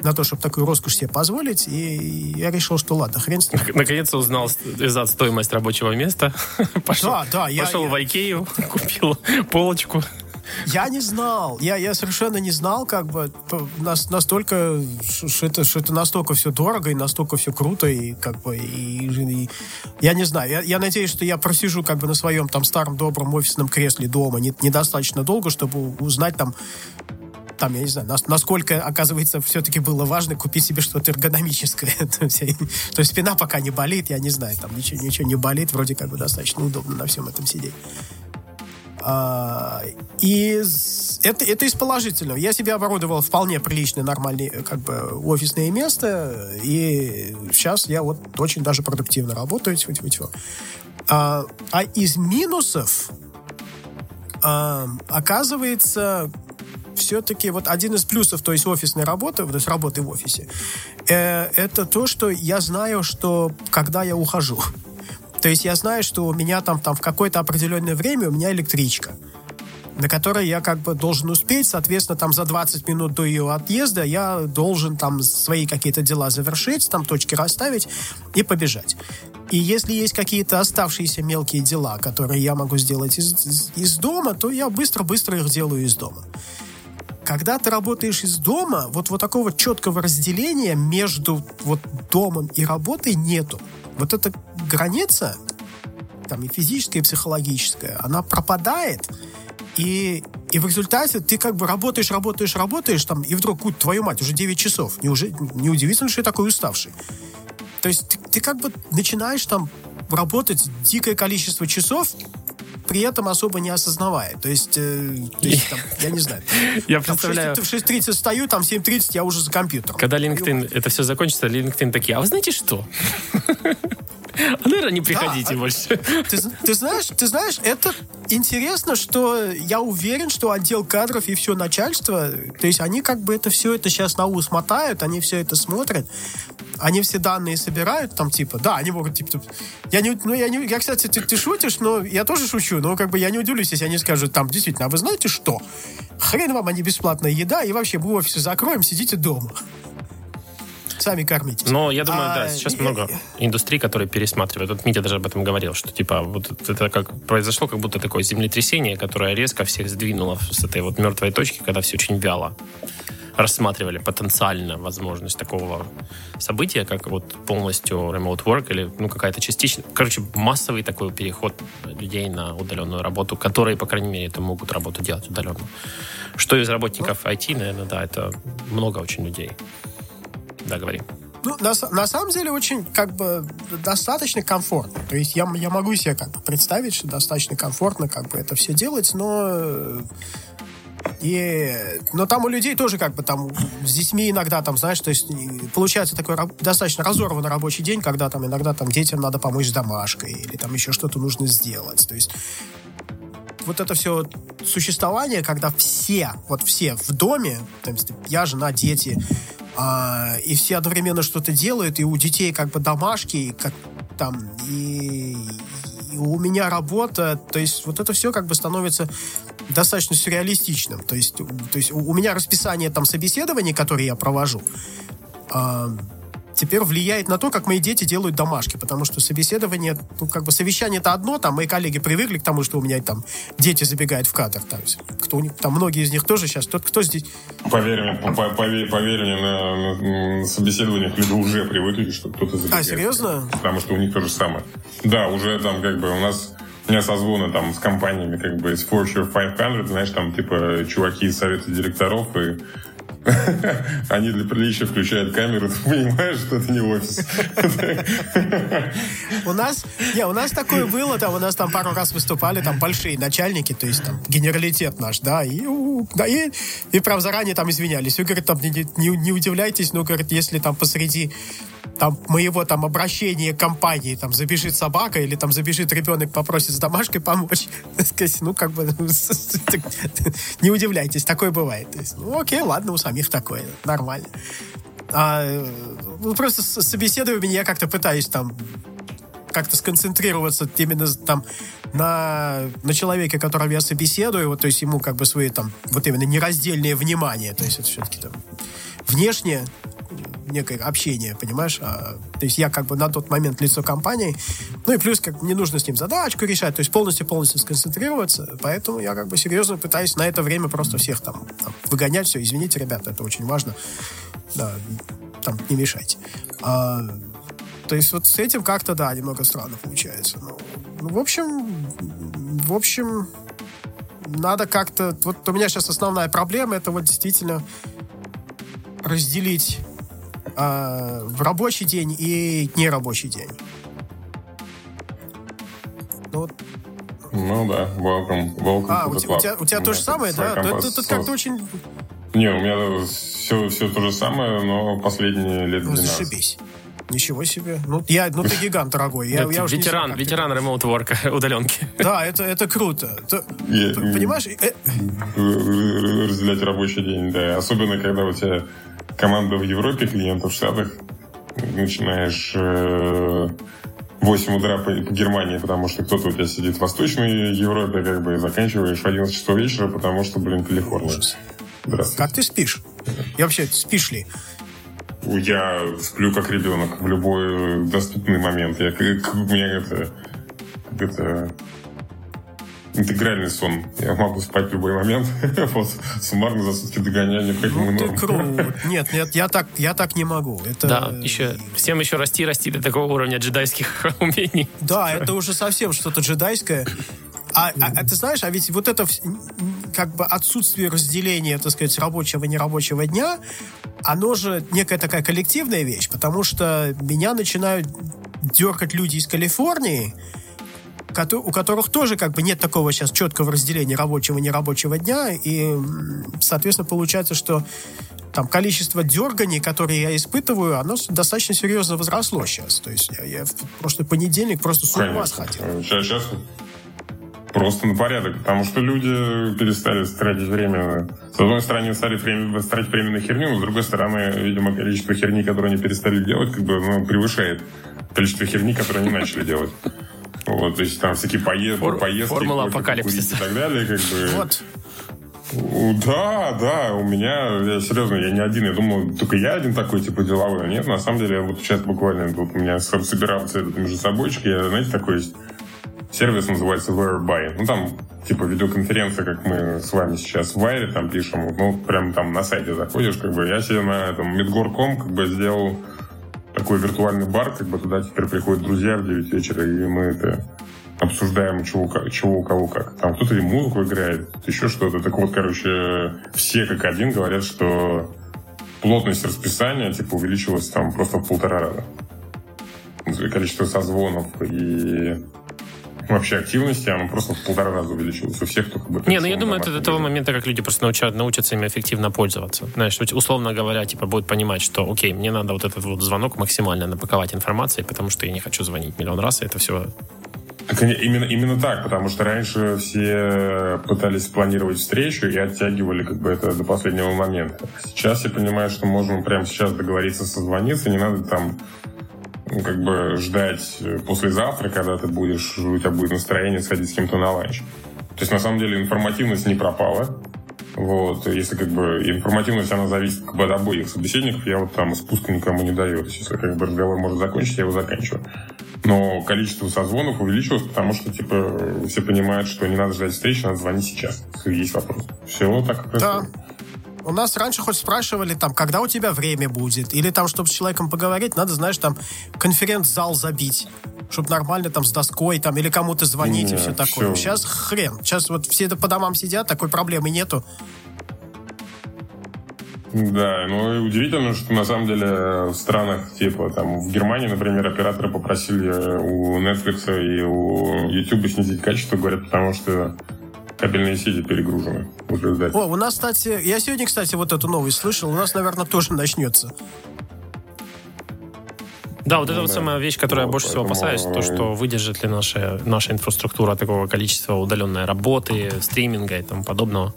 на то, чтобы такую роскошь себе позволить. И я решил, что ладно, хрен с ним. Наконец-то узнал стоимость рабочего места. Пошел в IKEA, купил полочку. Я не знал. Я совершенно не знал, как бы, настолько, что это настолько все дорого и настолько все круто, и как бы, и я не знаю. Я надеюсь, что я просижу как бы на своем там старом добром офисном кресле дома недостаточно долго, чтобы узнать там там, я не знаю, насколько, оказывается, все-таки было важно купить себе что-то эргономическое. То есть спина пока не болит, я не знаю, там ничего не болит, вроде как бы достаточно удобно на всем этом сидеть. И это из положительного. Я себе оборудовал вполне приличное, нормальное, как бы, офисное место, и сейчас я вот очень даже продуктивно работаю. А из минусов, оказывается, все-таки вот один из плюсов, то есть офисной работы, то есть работы в офисе, это то, что я знаю, что когда я ухожу. То есть я знаю, что у меня там в какое-то определенное время у меня электричка, на которой я как бы должен успеть, соответственно, там за 20 минут до ее отъезда я должен там свои какие-то дела завершить, там точки расставить и побежать. И если есть какие-то оставшиеся мелкие дела, которые я могу сделать из дома, то я быстро-быстро их делаю из дома. Когда ты работаешь из дома, вот такого четкого разделения между вот домом и работой нету. Вот эта граница, там и физическая, и психологическая, она пропадает, и в результате ты как бы работаешь, там, и вдруг, твою мать, уже 9 часов. Неудивительно, что я такой уставший. То есть ты как бы начинаешь там работать дикое количество часов, при этом особо не осознавая. То есть там, я не знаю. Я представляю. В 6:30 встаю, там в 7:30 я уже за компьютером. Когда LinkedIn это все закончится, LinkedIn такие: а вы знаете что? А, наверное, не приходите больше. Ты знаешь, это интересно, что я уверен, что отдел кадров и все начальство, то есть они как бы это все это сейчас на ус мотают, они все это смотрят, они все данные собирают, там типа, да, они могут типа... Я, кстати, ты шутишь, но я тоже шучу, но как бы я не удивлюсь, если они скажут там, действительно, а вы знаете что? Хрен вам, они бесплатная еда, и вообще мы офисы закроем, сидите дома. Сами кормитесь. Но я думаю, сейчас много индустрий, которые пересматривают. Вот Митя даже об этом говорил, что типа вот это как произошло, как будто такое землетрясение, которое резко всех сдвинуло с этой вот мертвой точки, когда все очень вяло рассматривали потенциально возможность такого события, как вот полностью remote work или какая-то частичная... Короче, массовый такой переход людей на удаленную работу, которые, по крайней мере, это могут работу делать удаленно. Что из работников IT, наверное, это много очень людей. Да, говори. На самом деле очень как бы достаточно комфортно. То есть я могу себе как бы представить, что достаточно комфортно как бы это все делать, но там у людей тоже как бы там с детьми иногда там, знаешь, то есть получается такой достаточно разорванный рабочий день, когда там иногда там детям надо помочь с домашкой или там еще что-то нужно сделать. То есть вот это все существование, когда все в доме, там, я, жена, дети, и все одновременно что-то делают, и у детей как бы домашки, и у меня работа, то есть вот это все как бы становится достаточно сюрреалистичным. То есть у меня расписание там собеседований, которые я провожу, теперь влияет на то, как мои дети делают домашки, потому что собеседование, как бы совещание-то одно, там мои коллеги привыкли к тому, что у меня там дети забегают в кадр, там многие из них тоже сейчас, кто здесь... Поверь мне, на собеседованиях люди уже привыкли, что кто-то забегает. А, серьезно? Потому что у них то же самое. Да, уже там как бы у меня созвоны там с компаниями, как бы из Fortune 500, знаешь, там типа чуваки из совета директоров и они для приличия включают камеру, ты понимаешь, что это не офис. У нас такое было, у нас там пару раз выступали там большие начальники, то есть там генералитет наш, да, и прям заранее там извинялись. И говорит, там не удивляйтесь, но говорит, если там посреди там моего там обращения к компании там забежит собака или там забежит ребенок, попросит с домашкой помочь, как бы не удивляйтесь, такое бывает. Окей, ладно, у самих такое, нормально. Просто с собеседованием я как-то пытаюсь там как-то сконцентрироваться именно там на человеке, которого я собеседую, вот, то есть ему как бы свои там вот именно нераздельное внимание, то есть это все-таки там внешнее некое общение, понимаешь? То есть я как бы на тот момент лицо компании, ну и плюс как мне нужно с ним задачку решать, то есть полностью сконцентрироваться, поэтому я как бы серьезно пытаюсь на это время просто всех там выгонять, все, извините, ребята, это очень важно, да, там, не мешайте. То есть вот с этим как-то, да, немного странно получается. Ну, в общем, надо как-то... Вот у меня сейчас основная проблема, это вот действительно разделить в рабочий день и нерабочий день. Ну, вот. Ну да, welcome. А, у тебя то же самое, да? Тут как-то очень... Не, у меня все то же самое, но последние лет 12. Зашибись. Ничего себе. Ну ты гигант, дорогой. Я ветеран ремоут-ворка, удаленки. Да, это круто. Понимаешь? Разделять рабочий день, да. Особенно, когда у тебя команда в Европе, клиентов в Штатах. Начинаешь в 8 утра по Германии, потому что кто-то у тебя сидит в Восточной Европе, как бы, и заканчиваешь в 11 часов вечера, потому что, Калифорния. Как ты спишь? Я вообще, спишь ли? Я сплю как ребенок в любой доступный момент. У меня это интегральный сон. Я могу спать в любой момент. Вот, суммарно за сутки догоняю необходимую норму. Круто. Нет, я так не могу. Это... Да, еще, всем еще расти до такого уровня джедайских умений. Да, это уже совсем что-то джедайское. А ты знаешь, а ведь вот это как бы отсутствие разделения, так сказать, рабочего и нерабочего дня, оно же некая такая коллективная вещь, потому что меня начинают дергать люди из Калифорнии, у которых тоже как бы нет такого сейчас четкого разделения рабочего и нерабочего дня, и, соответственно, получается, что там количество дерганий, которые я испытываю, оно достаточно серьезно возросло сейчас. То есть я в прошлый понедельник просто с ума сходил. Сейчас просто на порядок, потому что люди перестали тратить время. С одной стороны, стали тратить время на херню, но с другой стороны, видимо, количество херни, которую они перестали делать, как бы превышает количество херни, которую они начали делать. Вот, то есть там всякие поездки, формула апокалипсиса и так далее, как бы. Вот. Да, у меня, серьезно, я не один, я думал, только я один такой, типа, деловой. Нет, на самом деле, я вот сейчас буквально, вот у меня собирался этот междусобойчик, я, знаете, такой... Сервис называется Whereby. Ну, там, типа, видеоконференция, как мы с вами сейчас в Вайре там пишем. Ну, прям там на сайте заходишь, как бы. Я себе на этом Medgor.com, как бы, сделал такой виртуальный бар, как бы, туда теперь приходят друзья в 9 вечера, и мы это обсуждаем, чего у кого как. Там кто-то и музыку играет, еще что-то. Так вот, короче, все как один говорят, что плотность расписания, типа, увеличилась там просто в 1.5 раза. Количество созвонов и... Вообще активности, она просто в 1.5 раза увеличилась у всех, кто как бы... Не, ну я думаю, это до того момента, как люди просто научатся ими эффективно пользоваться. Знаешь, условно говоря, типа, будут понимать, что, окей, мне надо вот этот вот звонок максимально напаковать информацией, потому что я не хочу звонить миллион раз, и это все... Именно так, потому что раньше все пытались планировать встречу и оттягивали как бы это до последнего момента. Сейчас я понимаю, что можем прямо сейчас договориться, созвониться, не надо там... как бы ждать послезавтра, когда ты будешь, у тебя будет настроение сходить с кем-то на ланч. То есть, на самом деле, информативность не пропала. Вот, если как бы информативность, она зависит как бы от обоих собеседников, я вот там спуска никому не даю. То есть, если как бы разговор может закончить, я его заканчиваю. Но количество созвонов увеличилось, потому что, типа, все понимают, что не надо ждать встречи, надо звонить сейчас. Есть вопрос. Все так и происходит. Да. У нас раньше хоть спрашивали, там, когда у тебя время будет, или там, чтобы с человеком поговорить, надо, знаешь, там, конференц-зал забить, чтобы нормально там с доской, там, или кому-то звонить. Нет, и все такое. Все. Сейчас хрен. Сейчас вот все по домам сидят, такой проблемы нету. Да, ну и удивительно, что на самом деле в странах, типа, там, в Германии, например, операторы попросили у Netflix и у YouTube снизить качество, говорят, потому что кабельные сети перегружены. О, у нас, кстати... Я сегодня, кстати, вот эту новость слышал. У нас, наверное, тоже начнется. Да, вот это вот самая вещь, которую я больше всего опасаюсь, то, что выдержит ли наша инфраструктура такого количества удаленной работы, стриминга и тому подобного.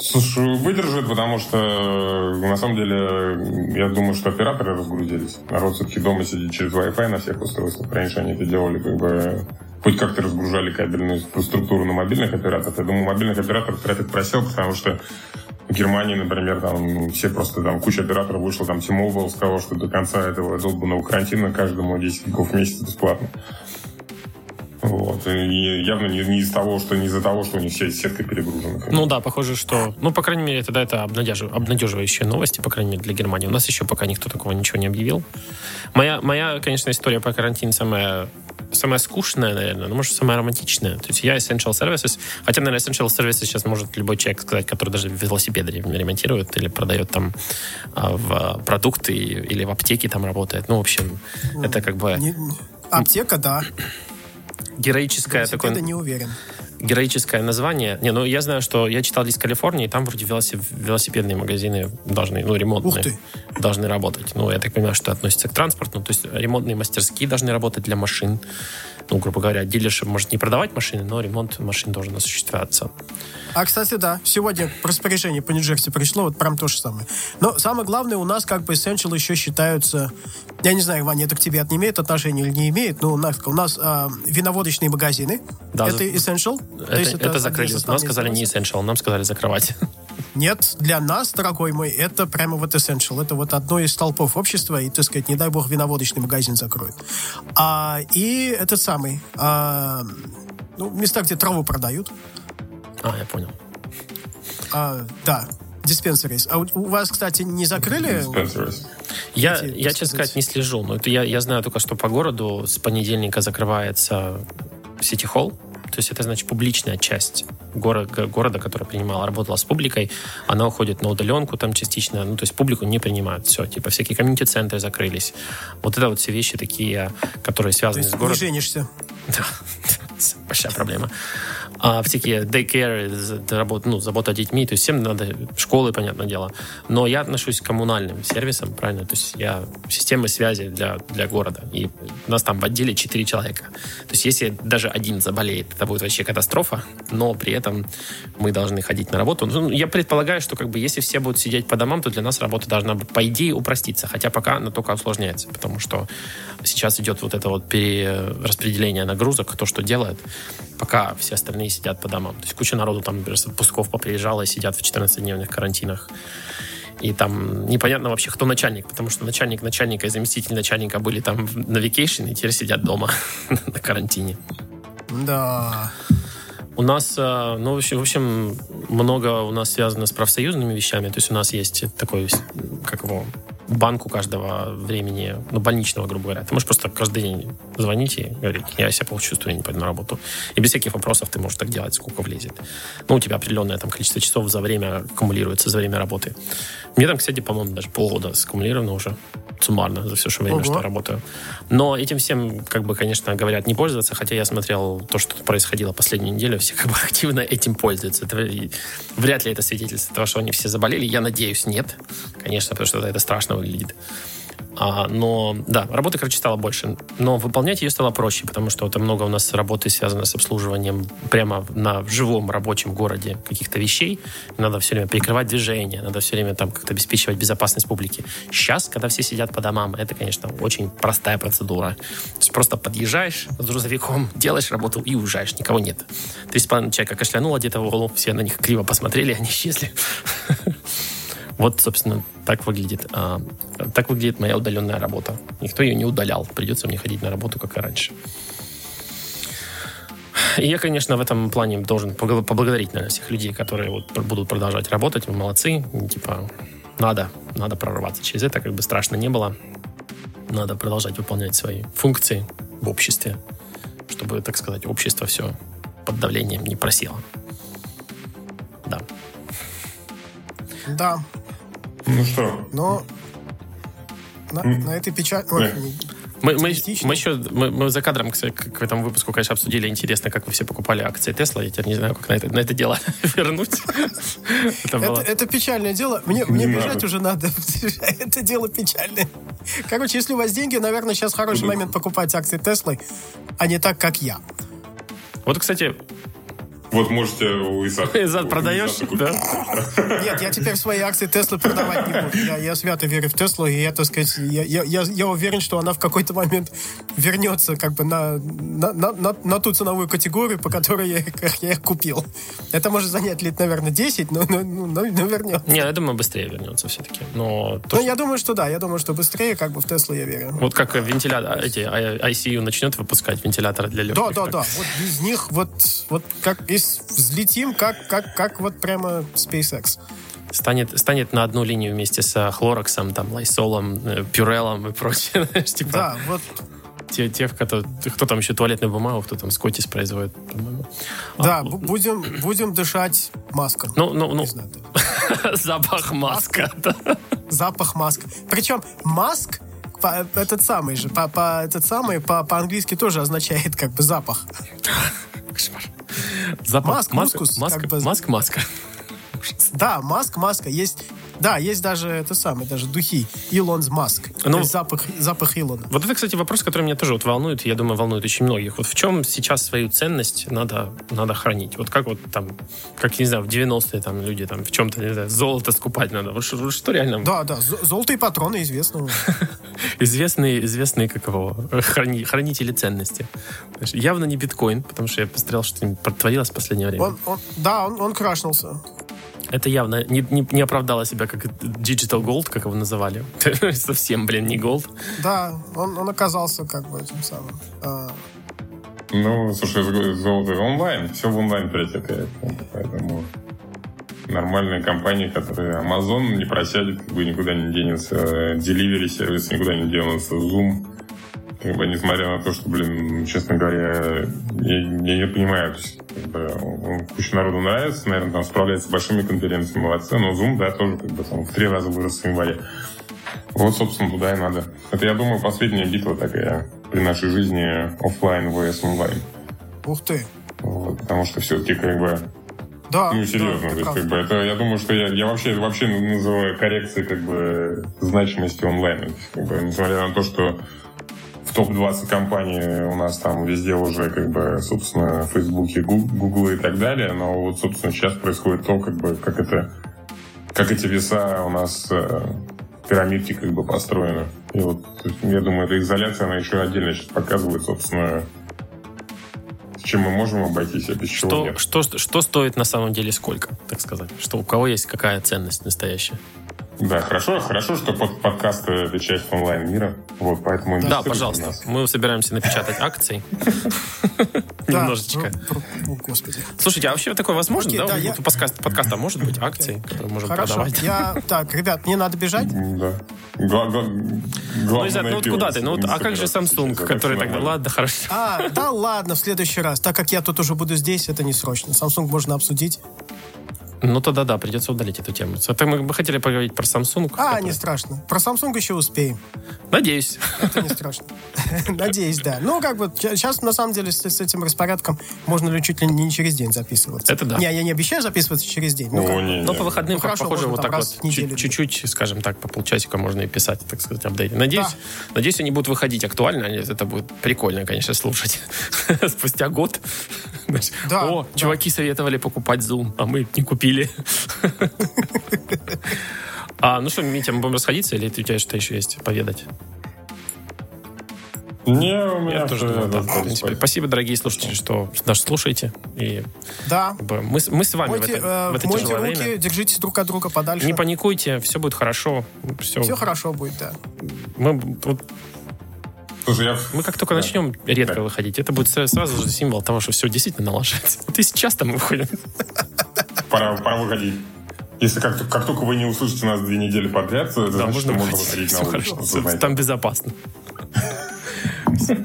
Слушай, выдержит, потому что, на самом деле, я думаю, что операторы разгрузились. Народ все-таки дома сидит через Wi-Fi на всех устройствах. Раньше они это делали как бы... Хоть как-то разгружали кабельную инфраструктуру на мобильных операторах. Я думаю, мобильных операторов трафик просел, потому что в Германии, например, там все просто, там куча операторов вышла, там T-Mobile сказал, что до конца этого долбанного карантина каждому 10 гигов в месяц бесплатно. Вот. И явно не из-за того, что у них вся сетка перегружена. Ну да, похоже, что... Ну, по крайней мере, тогда это обнадеживающие новости, по крайней мере, для Германии. У нас еще пока никто такого ничего не объявил. Моя конечно, история по карантину самая скучная, наверное, но, может, самая романтичная. То есть я Essential Services, хотя, наверное, Essential Services сейчас может любой человек сказать, который даже велосипеды ремонтирует или продает там в продукты или в аптеке там работает. Ну, в общем, это как бы... Аптека, да. Героическое такое... Я не уверен. Героическое название. Не, ну я знаю, что я читал лист Калифорнии, и там вроде велосипедные магазины должны, ремонтные, должны работать. Ну, я так понимаю, что относится к транспорту. Ну, то есть ремонтные мастерские должны работать для машин. Ну, грубо говоря, дилершип может не продавать машины, но ремонт машин должен осуществляться. А, кстати, да, сегодня распоряжение по Нью-Джерси пришло, вот прям то же самое. Но самое главное, у нас как бы Essential еще считаются... Я не знаю, Ваня, это к тебе имеет отношение или не имеет, но у нас виноводочные магазины. Да, это Essential. Это закрыли. Нам сказали не Essential, нам сказали закрывать. Нет, для нас, дорогой мой, это прямо вот Essential. Это вот одно из столпов общества, и, так сказать, не дай бог, виноводочный магазин закроют. И этот самый... места, где траву продают. Я понял. Да. Диспенсерис. А у вас, кстати, не закрыли? Я честно сказать, не слежу. Но это я знаю только, что по городу с понедельника закрывается Сити-холл. То есть это, значит, публичная часть города, которая принимала, работала с публикой. Она уходит на удаленку там частично. Ну, то есть публику не принимают. Все, типа всякие комьюнити-центры закрылись. Вот это вот все вещи такие, которые связаны с городом. Ты женишься. Да. Большая проблема. Всякие daycare, забота о детьми, то есть всем надо, школы, понятное дело. Но я отношусь к коммунальным сервисам, правильно? То есть я система связи для города. И у нас там в отделе 4 человека. То есть если даже один заболеет, это будет вообще катастрофа, но при этом мы должны ходить на работу. Ну, я предполагаю, что как бы если все будут сидеть по домам, то для нас работа должна, по идее, упроститься. Хотя пока она только усложняется, потому что сейчас идет вот это вот перераспределение нагрузок, то, что делает, пока все остальные сидят по домам. То есть куча народу там с отпусков поприезжала и сидят в 14-дневных карантинах. И там непонятно вообще, кто начальник, потому что начальник начальника и заместитель начальника были там на вакейшн и теперь сидят дома на карантине. Да. У нас, в общем, много у нас связано с профсоюзными вещами. То есть у нас есть такой, как его, банк у каждого времени, больничного, грубо говоря. Ты можешь просто каждый день звонить и говорить: я себя плохо чувствую, я не пойду на работу. И без всяких вопросов ты можешь так делать, сколько влезет. У тебя определенное там количество часов за время аккумулируется, за время работы. Мне там, кстати, по-моему, даже полгода саккумулировано уже суммарно за все время, что я работаю. Но этим всем, как бы, конечно, говорят не пользоваться, хотя я смотрел то, что происходило последнюю неделю, все как бы активно этим пользуются. Вряд ли это свидетельство того, что они все заболели. Я надеюсь, нет. Конечно, потому что это страшно выглядит. Но, да, работы, короче, стало больше. Но выполнять ее стало проще, потому что там много у нас работы связано с обслуживанием прямо в живом рабочем городе каких-то вещей. Надо все время перекрывать движение, надо все время там как-то обеспечивать безопасность публики. Сейчас, когда все сидят по домам, это, конечно, очень простая процедура. То есть просто подъезжаешь с грузовиком, делаешь работу и уезжаешь, никого нет. 3,5 человека кашлянуло где-то в углу, все на них криво посмотрели, они исчезли. Вот, собственно, так выглядит моя удаленная работа. Никто ее не удалял. Придется мне ходить на работу, как и раньше. И я, конечно, в этом плане должен поблагодарить, наверное, всех людей, которые будут продолжать работать. Вы молодцы. Надо прорваться через это. Как бы страшно не было. Надо продолжать выполнять свои функции в обществе, чтобы, так сказать, общество все под давлением не просело. Да. Да. Ну что? Но на этой печати... Мы за кадром к этому выпуску, конечно, обсудили. Интересно, как вы все покупали акции Tesla. Я теперь не знаю, как на это дело вернуть. Это печальное дело. Мне бежать уже надо. Это дело печальное. Короче, если у вас деньги, наверное, сейчас хороший момент покупать акции Tesla, а не так, как я. Вот, кстати... Вот можете у Изата. Изат, продаешь? Да? Нет, я теперь свои акции Tesla продавать не буду. Я свято верю в Теслу, и я, так сказать, я уверен, что она в какой-то момент вернется как бы на ту ценовую категорию, по которой я их купил. Это может занять лет, наверное, 10, но вернется. Не, я думаю, быстрее вернется все-таки. Я думаю, что да. Я думаю, что быстрее, как бы в Теслу я верю. Вот как вентилятор, ICU начнет выпускать вентиляторы для легких. Да. Вот без них, вот как... взлетим, как вот прямо SpaceX. Станет на одну линию вместе с Хлороксом, там, Лайсолом, Пюреллом и прочее. Типа, да, вот. Те, кто там еще туалетную бумагу, кто там скотис производит, по-моему. Да, будем дышать маском. Ну. Запах маска. Запах маска. Причем маск по-английски тоже означает как бы запах. Кошмар. Маска. Да, маска. Есть даже даже духи. Илон's Маск. Запах Илона. Вот это, кстати, вопрос, который меня тоже волнует, я думаю, волнует очень многих. Вот в чем сейчас свою ценность надо хранить? Вот как не знаю, в 90-е там люди там в чем-то, не знаю, золото скупать надо. Вот что реально? Да, золото и патроны известного. Известные как его хранители ценности. Явно не биткоин, потому что я посмотрел, что протворилось в последнее время. Он крашнулся. Это явно не оправдало себя как Digital Gold, как его называли. Совсем, не Gold. Да, он оказался как бы этим самым. Слушай, золото онлайн. Все в онлайн перетекает. Поэтому нормальные компании, которые Amazon не просядет, как бы никуда не денется. Delivery сервис никуда не денется. Zoom. Как бы, несмотря на то, что, честно говоря, я не понимаю, то есть, куча народу нравится, наверное, там справляется с большими конференциями, молодцы, но Zoom, да, тоже в 3 раза вырос в январе. Вот, собственно, туда и надо. Это, я думаю, последняя битва такая при нашей жизни офлайн vs онлайн. Ух ты! Вот, потому что все-таки, как бы, да, серьезно, да, то есть, как бы, это, я думаю, что я вообще называю коррекцией, как бы, значимости онлайна. То есть, как бы, несмотря на то, что в топ-20 компаний у нас там везде уже, как бы, собственно, Facebook, Google и так далее. Но вот, собственно, сейчас происходит то, как бы, как эти веса у нас в пирамидке, как бы, построены. И вот, я думаю, эта изоляция, она еще отдельно сейчас показывает, собственно, с чем мы можем обойтись, а без чего нет. Что стоит на самом деле сколько, так сказать? Что у кого есть какая ценность настоящая? Да, хорошо, что подкаст — это часть онлайн-мира. Вот, поэтому да, пожалуйста. Нас. Мы собираемся напечатать акций. Немножечко. Господи. Слушайте, а вообще такое возможно, да? У подкаста может быть акции, которые можем продавать? Так, ребят, мне надо бежать? Да. Изат, куда ты? А как же Samsung, который тогда... Ладно, хорошо. Да ладно, в следующий раз. Так как я тут уже буду здесь, это не срочно. Samsung можно обсудить. Тогда да, придется удалить эту тему. Это мы бы хотели поговорить про Samsung. Не страшно. Про Samsung еще успеем. Надеюсь. Это не страшно. Надеюсь, да. Сейчас, на самом деле, с этим распорядком можно ли чуть ли не через день записываться. Это да. Я не обещаю записываться через день. Но по выходным, похоже, вот так вот чуть-чуть, скажем так, по полчасика можно и писать, так сказать, апдейты. Надеюсь, они будут выходить актуально. Это будет прикольно, конечно, слушать. Спустя год. О, чуваки советовали покупать Zoom, а мы не купили. Что, Митя, мы будем расходиться, или у тебя что еще есть поведать? Не, у меня тоже. Спасибо, дорогие слушатели, что нас слушаете. И да. Мы с вами в это тяжелое время. Мойте руки, держитесь друг от друга подальше. Не паникуйте, все будет хорошо. Все хорошо будет, да. Мы как только начнем редко выходить, это будет сразу же символ того, что все действительно налаживается. Вот и сейчас-то мы выходим. Пора выходить. Если как только вы не услышите нас 2 недели подряд, то да, можно выходить на улицу. Там безопасно. Все,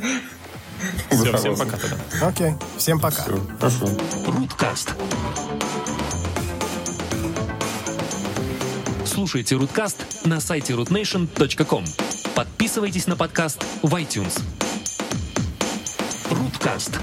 всем пока тогда. Окей, всем пока. Хорошо. Руткаст. Слушайте Руткаст на сайте RootNation.com. Подписывайтесь на подкаст в iTunes. Руткаст.